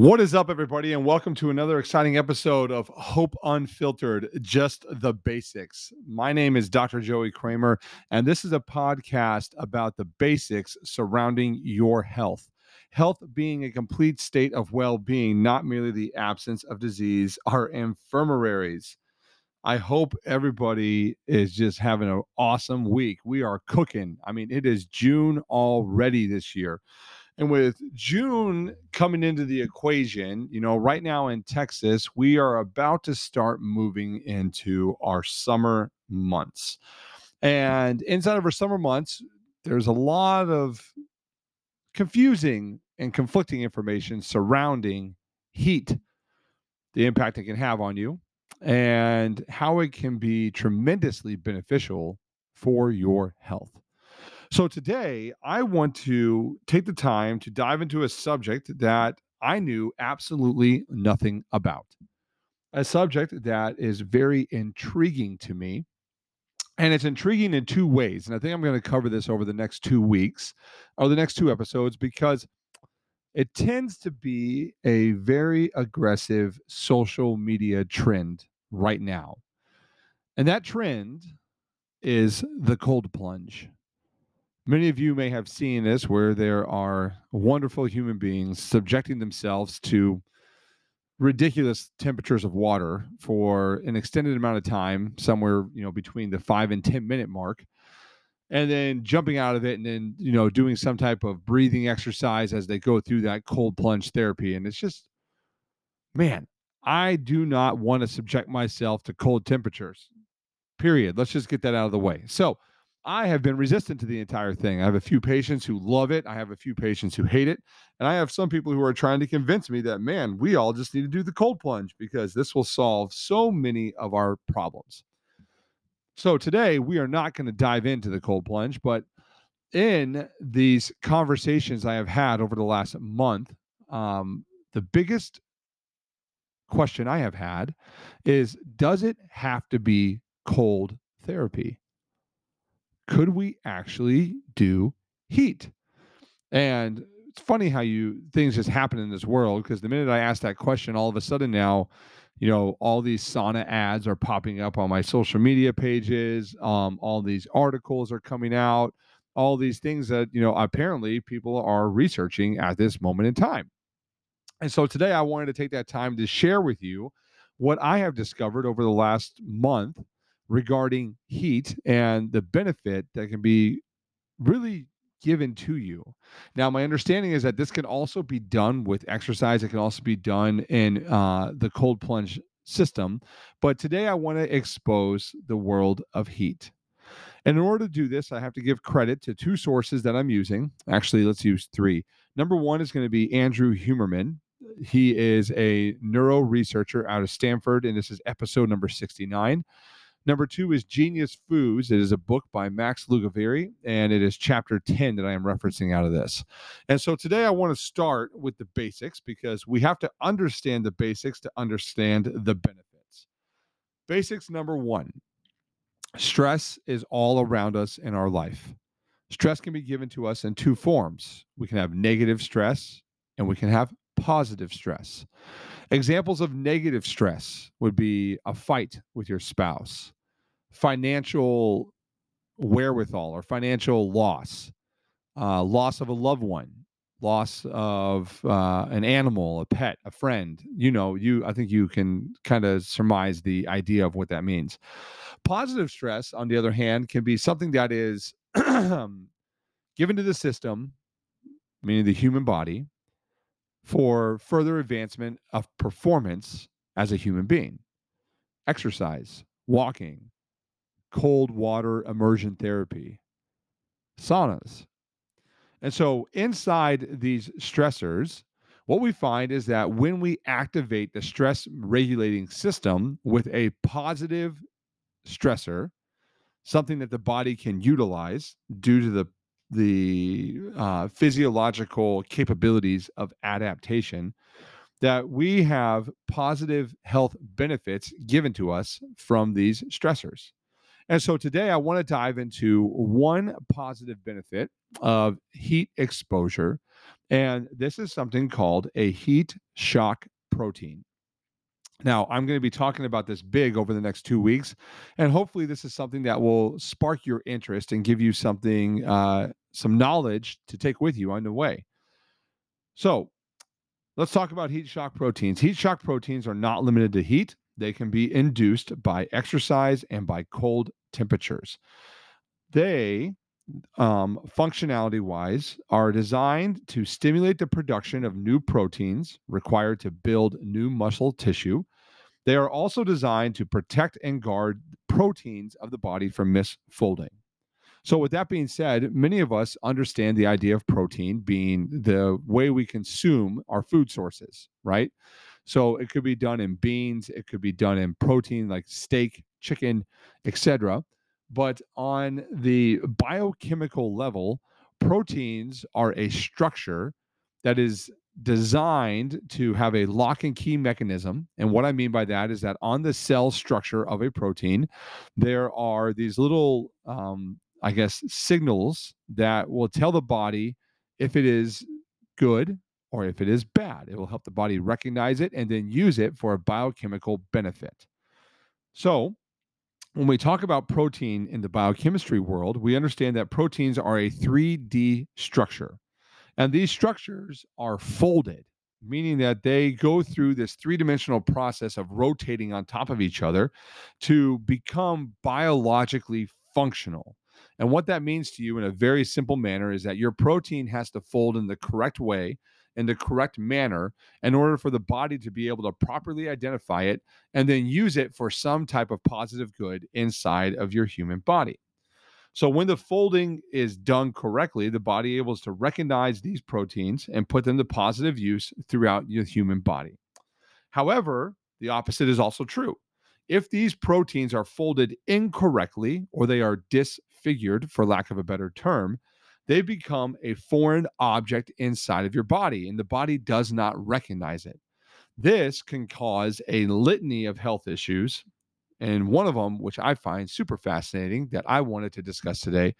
What is up, everybody, and welcome to another exciting episode of Hope Unfiltered, Just the Basics. My name is Dr. Joey Kramer, and this is a podcast about the basics surrounding your health. Health being a complete state of well-being, not merely the absence of disease or infirmaries. I hope everybody is just having an awesome week. We are cooking. I mean, it is June already this year. And with June coming into the equation, you know, right now in Texas, we are about to start moving into our summer months. And inside of our summer months, there's a lot of confusing and conflicting information surrounding heat, the impact it can have on you, and how it can be tremendously beneficial for your health. So today, I want to take the time to dive into a subject that I knew absolutely nothing about, a subject that is very intriguing to me, and it's intriguing in two ways, and I think I'm going to cover this over the next 2 weeks, or the next two episodes, because it tends to be a very aggressive social media trend right now, and that trend is the cold plunge. Many of you may have seen this, where there are wonderful human beings subjecting themselves to ridiculous temperatures of water for an extended amount of time, somewhere, you know, between the 5 and 10 minute mark, and then jumping out of it and then, you know, doing some type of breathing exercise as they go through that cold plunge therapy. And it's just, man, I do not want to subject myself to cold temperatures, period. Let's just get that out of the way. So I have been resistant to the entire thing. I have a few patients who love it. I have a few patients who hate it. And I have some people who are trying to convince me that, man, we all just need to do the cold plunge because this will solve so many of our problems. So today, we are not going to dive into the cold plunge, but in these conversations I have had over the last month, the biggest question I have had is, does it have to be cold therapy? Could we actually do heat? And it's funny how things just happen in this world, because the minute I ask that question, all of a sudden now, you know, all these sauna ads are popping up on my social media pages. All these articles are coming out, all these things that, you know, apparently people are researching at this moment in time. And so today I wanted to take that time to share with you what I have discovered over the last month regarding heat and the benefit that can be really given to you. Now, my understanding is that this can also be done with exercise. It can also be done in the cold plunge system. But today I want to expose the world of heat. And in order to do this, I have to give credit to two sources that I'm using. Actually, let's use three. Number one is going to be Andrew Huberman. He is a neuro researcher out of Stanford, and this is episode number 69. Number two is Genius Foods. It is a book by Max Lugavere, and it is chapter 10 that I am referencing out of this. And so today I want to start with the basics, because we have to understand the basics to understand the benefits. Basics number one, stress is all around us in our life. Stress can be given to us in two forms. We can have negative stress, and we can have positive stress. Examples of negative stress would be a fight with your spouse, financial wherewithal or financial loss, loss of a loved one, loss of an animal, a pet, a friend. You know, I think you can kind of surmise the idea of what that means. Positive stress, on the other hand, can be something that is given to the system, meaning the human body, for further advancement of performance as a human being. Exercise, walking, cold water immersion therapy, saunas. And so inside these stressors, what we find is that when we activate the stress regulating system with a positive stressor, something that the body can utilize due to the physiological capabilities of adaptation, that we have positive health benefits given to us from these stressors. And so today I want to dive into one positive benefit of heat exposure, And this is something called a heat shock protein. Now, I'm going to be talking about this big over the next 2 weeks, and hopefully this is something that will spark your interest and give you something, some knowledge to take with you on the way. So let's talk about heat shock proteins. Heat shock proteins are not limited to heat. They can be induced by exercise and by cold temperatures. They, functionality-wise, are designed to stimulate the production of new proteins required to build new muscle tissue. They are also designed to protect and guard proteins of the body from misfolding. So with that being said, many of us understand the idea of protein being the way we consume our food sources, right? So it could be done in beans, it could be done in protein like steak, chicken, etc. But on the biochemical level, proteins are a structure that is designed to have a lock and key mechanism. And what I mean by that is that on the cell structure of a protein, there are these little, I guess, signals that will tell the body if it is good or if it is bad. It will help the body recognize it and then use it for a biochemical benefit. So when we talk about protein in the biochemistry world, we understand that proteins are a 3D structure. And these structures are folded, meaning that they go through this three-dimensional process of rotating on top of each other to become biologically functional. And what that means to you in a very simple manner is that your protein has to fold in the correct way, in the correct manner, in order for the body to be able to properly identify it and then use it for some type of positive good inside of your human body. So when the folding is done correctly, the body is able to recognize these proteins and put them to positive use throughout your human body. However, the opposite is also true. If these proteins are folded incorrectly, or they are disfigured, for lack of a better term, they become a foreign object inside of your body, and the body does not recognize it. This can cause a litany of health issues, and one of them, which I find super fascinating that I wanted to discuss today,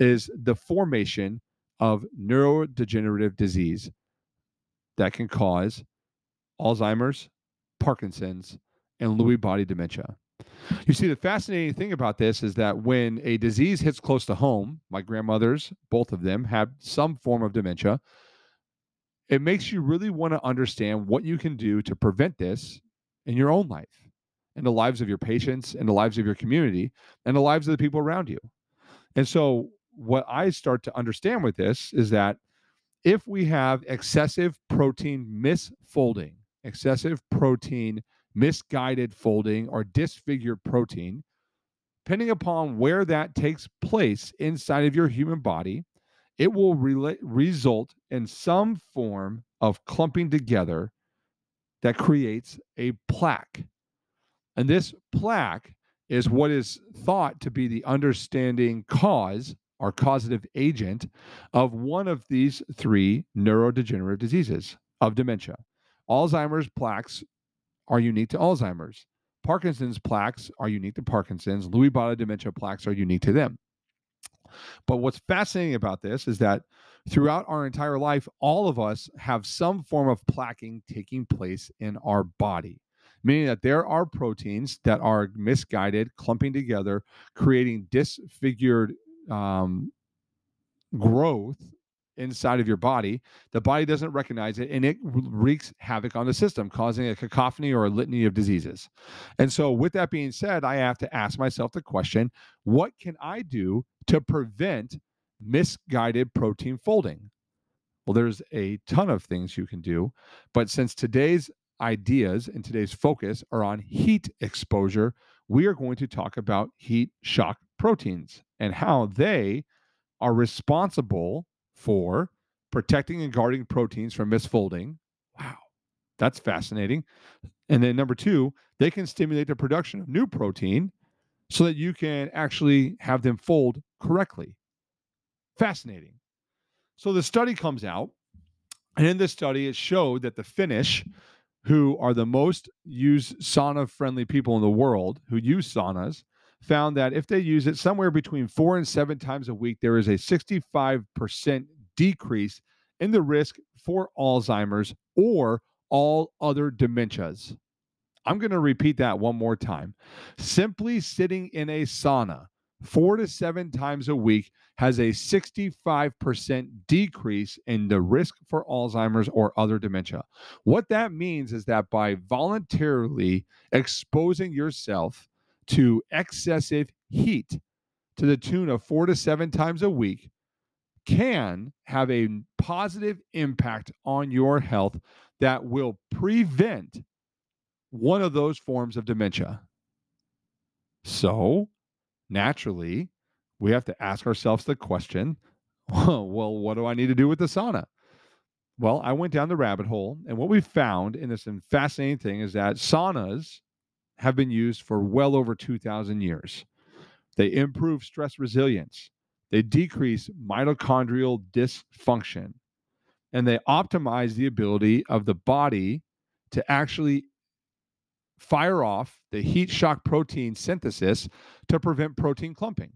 is the formation of neurodegenerative disease that can cause Alzheimer's, Parkinson's, and Lewy body dementia. You see, the fascinating thing about this is that when a disease hits close to home, my grandmothers, both of them, had some form of dementia, it makes you really want to understand what you can do to prevent this in your own life, in the lives of your patients, in the lives of your community, and the lives of the people around you. And so what I start to understand with this is that if we have excessive protein misfolding, excessive protein misguided folding, or disfigured protein, depending upon where that takes place inside of your human body, it will result in some form of clumping together that creates a plaque. And this plaque is what is thought to be the understanding cause or causative agent of one of these three neurodegenerative diseases of dementia. Alzheimer's plaques are unique to Alzheimer's. Parkinson's plaques are unique to Parkinson's. Lewy body dementia plaques are unique to them. But what's fascinating about this is that throughout our entire life, all of us have some form of plaquing taking place in our body, meaning that there are proteins that are misguided, clumping together, creating disfigured growth inside of your body. The body doesn't recognize it, and it wreaks havoc on the system, causing a cacophony or a litany of diseases. And so with that being said, I have to ask myself the question, what can I do to prevent misguided protein folding? Well, there's a ton of things you can do, but since today's ideas and today's focus are on heat exposure, we are going to talk about heat shock proteins and how they are responsible for protecting and guarding proteins from misfolding. Wow, that's fascinating. And then number two, they can stimulate the production of new protein so that you can actually have them fold correctly. Fascinating. So the study comes out, and in this study, it showed that the Finnish, who are the most used sauna-friendly people in the world, who use saunas, found that if they use it somewhere between 4 and 7 times a week, there is a 65% decrease in the risk for Alzheimer's or all other dementias. I'm going to repeat that one more time. Simply sitting in a sauna 4 to 7 times a week has a 65% decrease in the risk for Alzheimer's or other dementia. What that means is that by voluntarily exposing yourself to excessive heat to the tune of 4 to 7 times a week can have a positive impact on your health that will prevent one of those forms of dementia. So naturally, we have to ask ourselves the question, well, what do I need to do with the sauna? Well, I went down the rabbit hole, and what we found in this fascinating thing is that saunas have been used for well over 2,000 years. They improve stress resilience. They decrease mitochondrial dysfunction, and they optimize the ability of the body to actually fire off the heat shock protein synthesis to prevent protein clumping.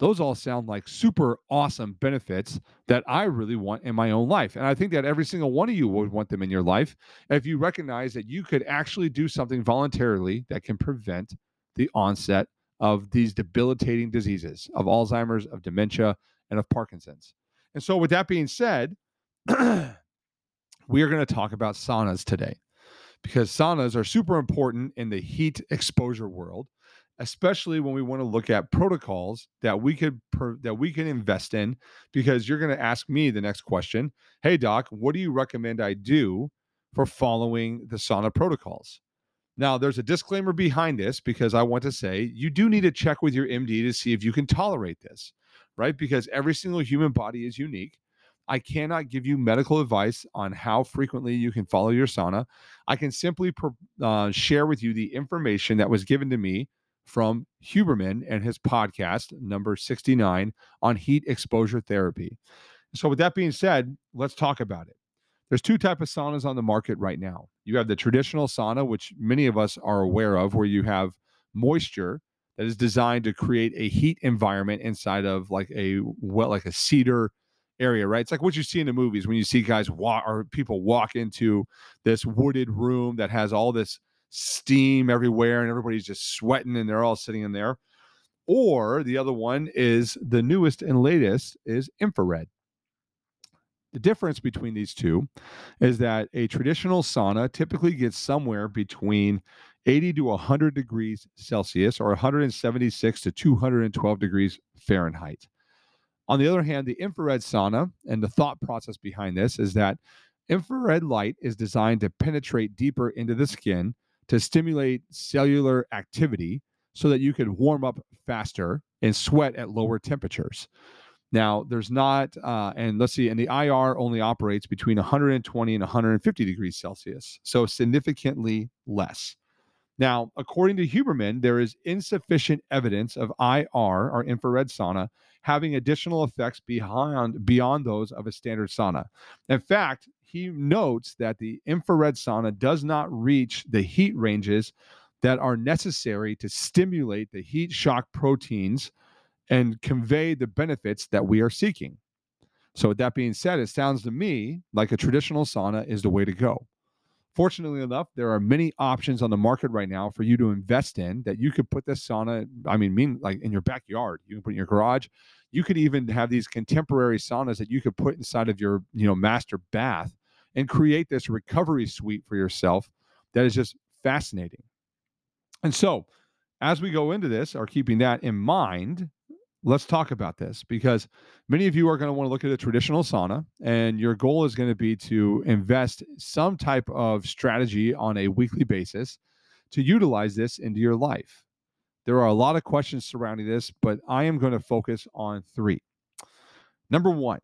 Those all sound like super awesome benefits that I really want in my own life. And I think that every single one of you would want them in your life if you recognize that you could actually do something voluntarily that can prevent the onset of these debilitating diseases of Alzheimer's, of dementia, and of Parkinson's. And so with that being said, we are going to talk about saunas today, because saunas are super important in the heat exposure world, especially when we want to look at protocols that we can invest in, because you're going to ask me the next question. Hey, doc, what do you recommend I do for following the sauna protocols? Now, there's a disclaimer behind this, because I want to say you do need to check with your MD to see if you can tolerate this, right? Because every single human body is unique. I cannot give you medical advice on how frequently you can follow your sauna. I can simply share with you the information that was given to me from Huberman and his podcast, number 69, on heat exposure therapy. So with that being said, let's talk about it. There's two types of saunas on the market right now. You have the traditional sauna, which many of us are aware of, where you have moisture that is designed to create a heat environment inside of like a cedar area, right? It's like what you see in the movies when you see guys walk, or people walk into this wooded room that has all this steam everywhere and everybody's just sweating and they're all sitting in there. Or the other one is the newest and latest is infrared. The difference between these two is that a traditional sauna typically gets somewhere between 80 to 100 degrees Celsius, or 176 to 212 degrees Fahrenheit. On the other hand, the infrared sauna, and the thought process behind this is that infrared light is designed to penetrate deeper into the skin to stimulate cellular activity so that you could warm up faster and sweat at lower temperatures. Now, there's not, and the IR only operates between 120 and 150 degrees Celsius, so significantly less. Now, according to Huberman, there is insufficient evidence of IR, or infrared sauna, having additional effects beyond those of a standard sauna. In fact, he notes that the infrared sauna does not reach the heat ranges that are necessary to stimulate the heat shock proteins and convey the benefits that we are seeking. So with that being said, it sounds to me like a traditional sauna is the way to go. Fortunately enough, there are many options on the market right now for you to invest in that you could put this sauna, like in your backyard, you can put in your garage. You could even have these contemporary saunas that you could put inside of your, master bath and create this recovery suite for yourself that is just fascinating. And so as we go into this, or keeping that in mind, let's talk about this, because many of you are going to want to look at a traditional sauna, and your goal is going to be to invest some type of strategy on a weekly basis to utilize this into your life. There are a lot of questions surrounding this, but I am going to focus on three. Number one,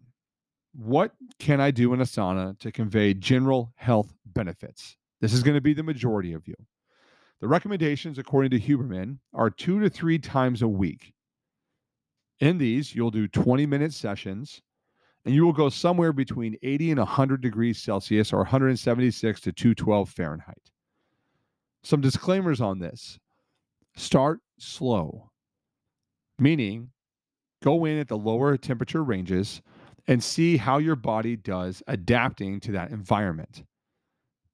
what can I do in a sauna to convey general health benefits? This is going to be the majority of you. The recommendations, according to Huberman, are 2 to 3 times a week. In these, you'll do 20-minute sessions, and you will go somewhere between 80 and 100 degrees Celsius, or 176 to 212 Fahrenheit. Some disclaimers on this. Start slow, meaning go in at the lower temperature ranges and see how your body does adapting to that environment.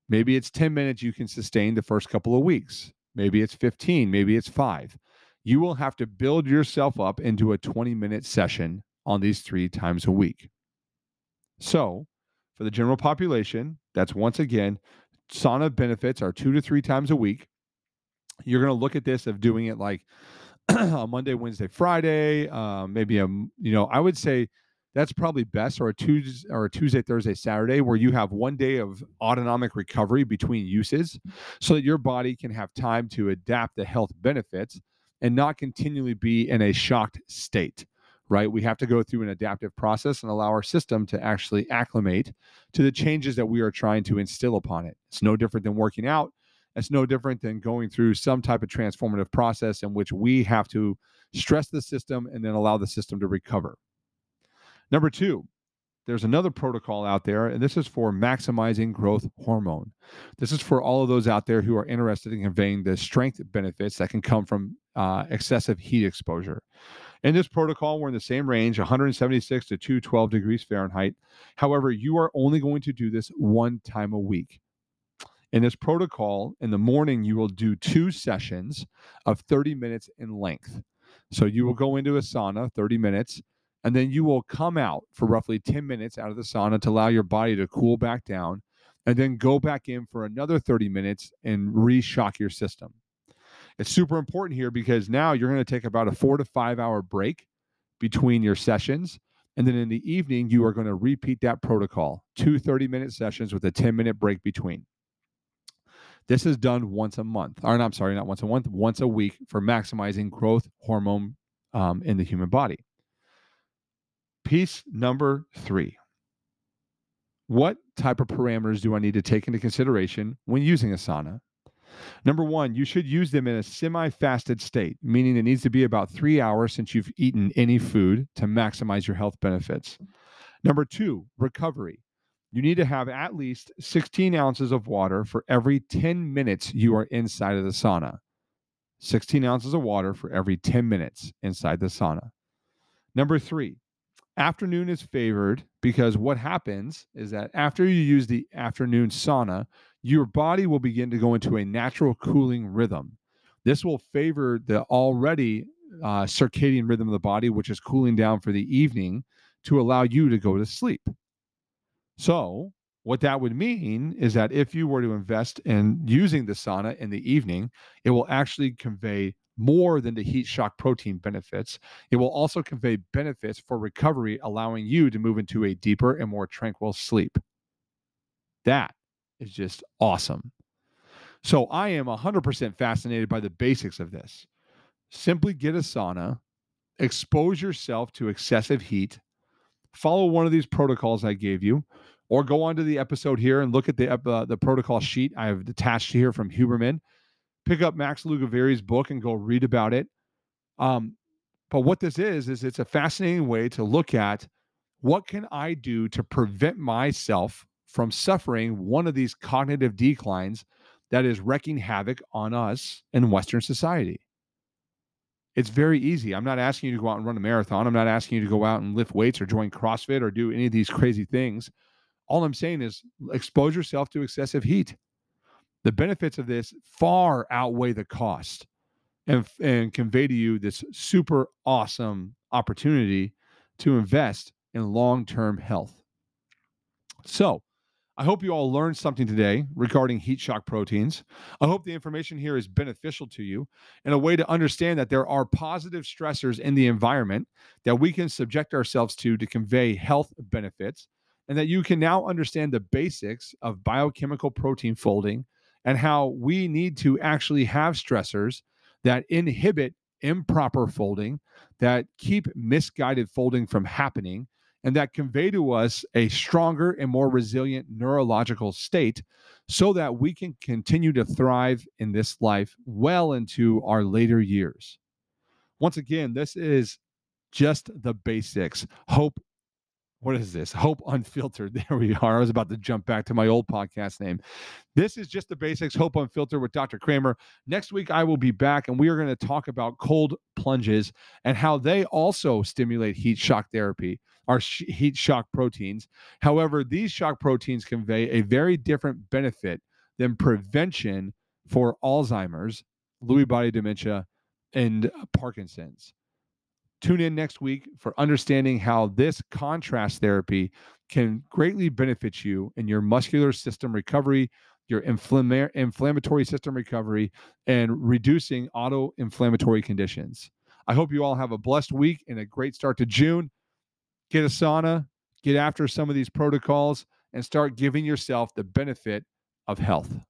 Maybe it's 10 minutes you can sustain the first couple of weeks. Maybe it's 15, maybe it's 5. You will have to build yourself up into a 20-minute session on these 3 times a week. So for the general population, that's once again, sauna benefits are 2 to 3 times a week. You're going to look at this of doing it like on Monday, Wednesday, Friday, maybe, I would say that's probably best, or a Tuesday, Thursday, Saturday, where you have one day of autonomic recovery between uses so that your body can have time to adapt the health benefits and not continually be in a shocked state, right? We have to go through an adaptive process and allow our system to actually acclimate to the changes that we are trying to instill upon it. It's no different than working out. It's no different than going through some type of transformative process in which we have to stress the system and then allow the system to recover. Number 2, there's another protocol out there, and this is for maximizing growth hormone. This is for all of those out there who are interested in conveying the strength benefits that can come from excessive heat exposure. In this protocol, we're in the same range, 176 to 212 degrees Fahrenheit. However, you are only going to do this 1 time a week. In this protocol, in the morning, you will do 2 sessions of 30 minutes in length. So you will go into a sauna, 30 minutes, and then you will come out for roughly 10 minutes out of the sauna to allow your body to cool back down, and then go back in for another 30 minutes and re-shock your system. It's super important here because now you're going to take about a 4 to 5 hour break between your sessions. And then in the evening, you are going to repeat that protocol, 2 30-minute sessions with a 10-minute break between. This is done once a month, or I'm sorry, not once a month, once a week for maximizing growth hormone in the human body. Piece number 3, what type of parameters do I need to take into consideration when using a sauna? Number 1, you should use them in a semi-fasted state, meaning it needs to be about 3 hours since you've eaten any food to maximize your health benefits. Number 2, recovery. You need to have at least 16 ounces of water for every 10 minutes you are inside of the sauna. 16 ounces of water for every 10 minutes inside the sauna. Number 3, afternoon is favored because what happens is that after you use the afternoon sauna, your body will begin to go into a natural cooling rhythm. This will favor the already circadian rhythm of the body, which is cooling down for the evening to allow you to go to sleep. So what that would mean is that if you were to invest in using the sauna in the evening, it will actually convey more than the heat shock protein benefits. It will also convey benefits for recovery, allowing you to move into a deeper and more tranquil sleep. That is just awesome. So I am 100% fascinated by the basics of this. Simply get a sauna, expose yourself to excessive heat, follow one of these protocols I gave you, or go onto the episode here and look at the protocol sheet I have attached here from Huberman. Pick up Max Lugavere's book and go read about it. But what this is it's a fascinating way to look at what can I do to prevent myself from suffering one of these cognitive declines that is wreaking havoc on us in Western society. It's very easy. I'm not asking you to go out and run a marathon. I'm not asking you to go out and lift weights or join CrossFit or do any of these crazy things. All I'm saying is expose yourself to excessive heat. The benefits of this far outweigh the cost, and convey to you this super awesome opportunity to invest in long-term health. So I hope you all learned something today regarding heat shock proteins. I hope the information here is beneficial to you and a way to understand that there are positive stressors in the environment that we can subject ourselves to convey health benefits, and that you can now understand the basics of biochemical protein folding and how we need to actually have stressors that inhibit improper folding, that keep misguided folding from happening, and that convey to us a stronger and more resilient neurological state so that we can continue to thrive in this life well into our later years. Once again, this is just the basics. Hope What is this? Hope Unfiltered. There we are. I was about to jump back to my old podcast name. This is Just the Basics, Hope Unfiltered with Dr. Kramer. Next week, I will be back, and we are going to talk about cold plunges and how they also stimulate heat shock therapy, our heat shock proteins. However, these shock proteins convey a very different benefit than prevention for Alzheimer's, Lewy body dementia, and Parkinson's. Tune in next week for understanding how this contrast therapy can greatly benefit you in your muscular system recovery, your inflammatory system recovery, and reducing auto-inflammatory conditions. I hope you all have a blessed week and a great start to June. Get a sauna, get after some of these protocols, and start giving yourself the benefit of health.